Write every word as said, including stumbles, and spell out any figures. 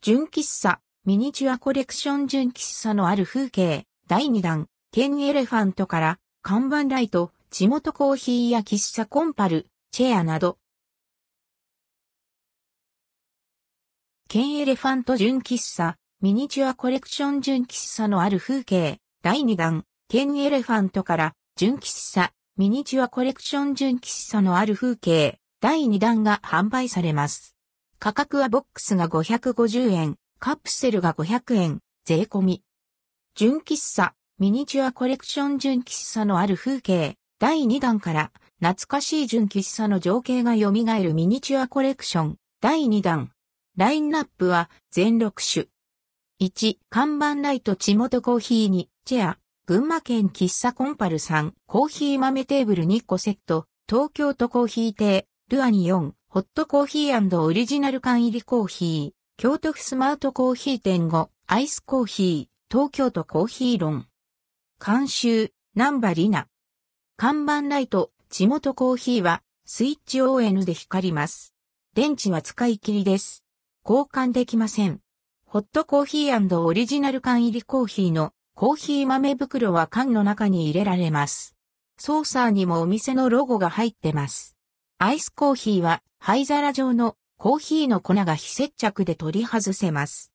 純喫茶、ミニチュアコレクション純喫茶のある風景、だいにだん、天エレファントから、看板ライト、地元コーヒーや喫茶コンパル、チェアなど。天エレファント純喫茶、ミニチュアコレクション純喫茶のある風景、だいにだん、天エレファントから、純喫茶、ミニチュアコレクション純喫茶のある風景、だいにだんが販売されます。価格はボックスがごひゃくごじゅうえん、カプセルがごひゃくえん、税込み。純喫茶、ミニチュアコレクション純喫茶のある風景、だいにだんから、懐かしい純喫茶の情景が蘇るミニチュアコレクション、だいにだん。ラインナップは全ろく種。いち、看板ライト地元コーヒーに、チェア、群馬県喫茶コンパルさん、コーヒー豆テーブルにこセット、東京都コーヒー亭、ルアニよん、ホットコーヒー&オリジナル缶入りコーヒー、京都府スマートコーヒー店ご、アイスコーヒー、東京都コーヒー論。監修、難波里奈。看板ライト、地元コーヒーは、スイッチ オン で光ります。電池は使い切りです。交換できません。ホットコーヒー&オリジナル缶入りコーヒーのコーヒー豆袋は缶の中に入れられます。ソーサーにもお店のロゴが入ってます。アイスコーヒーは灰皿状のコーヒーの粉が非接着で取り外せます。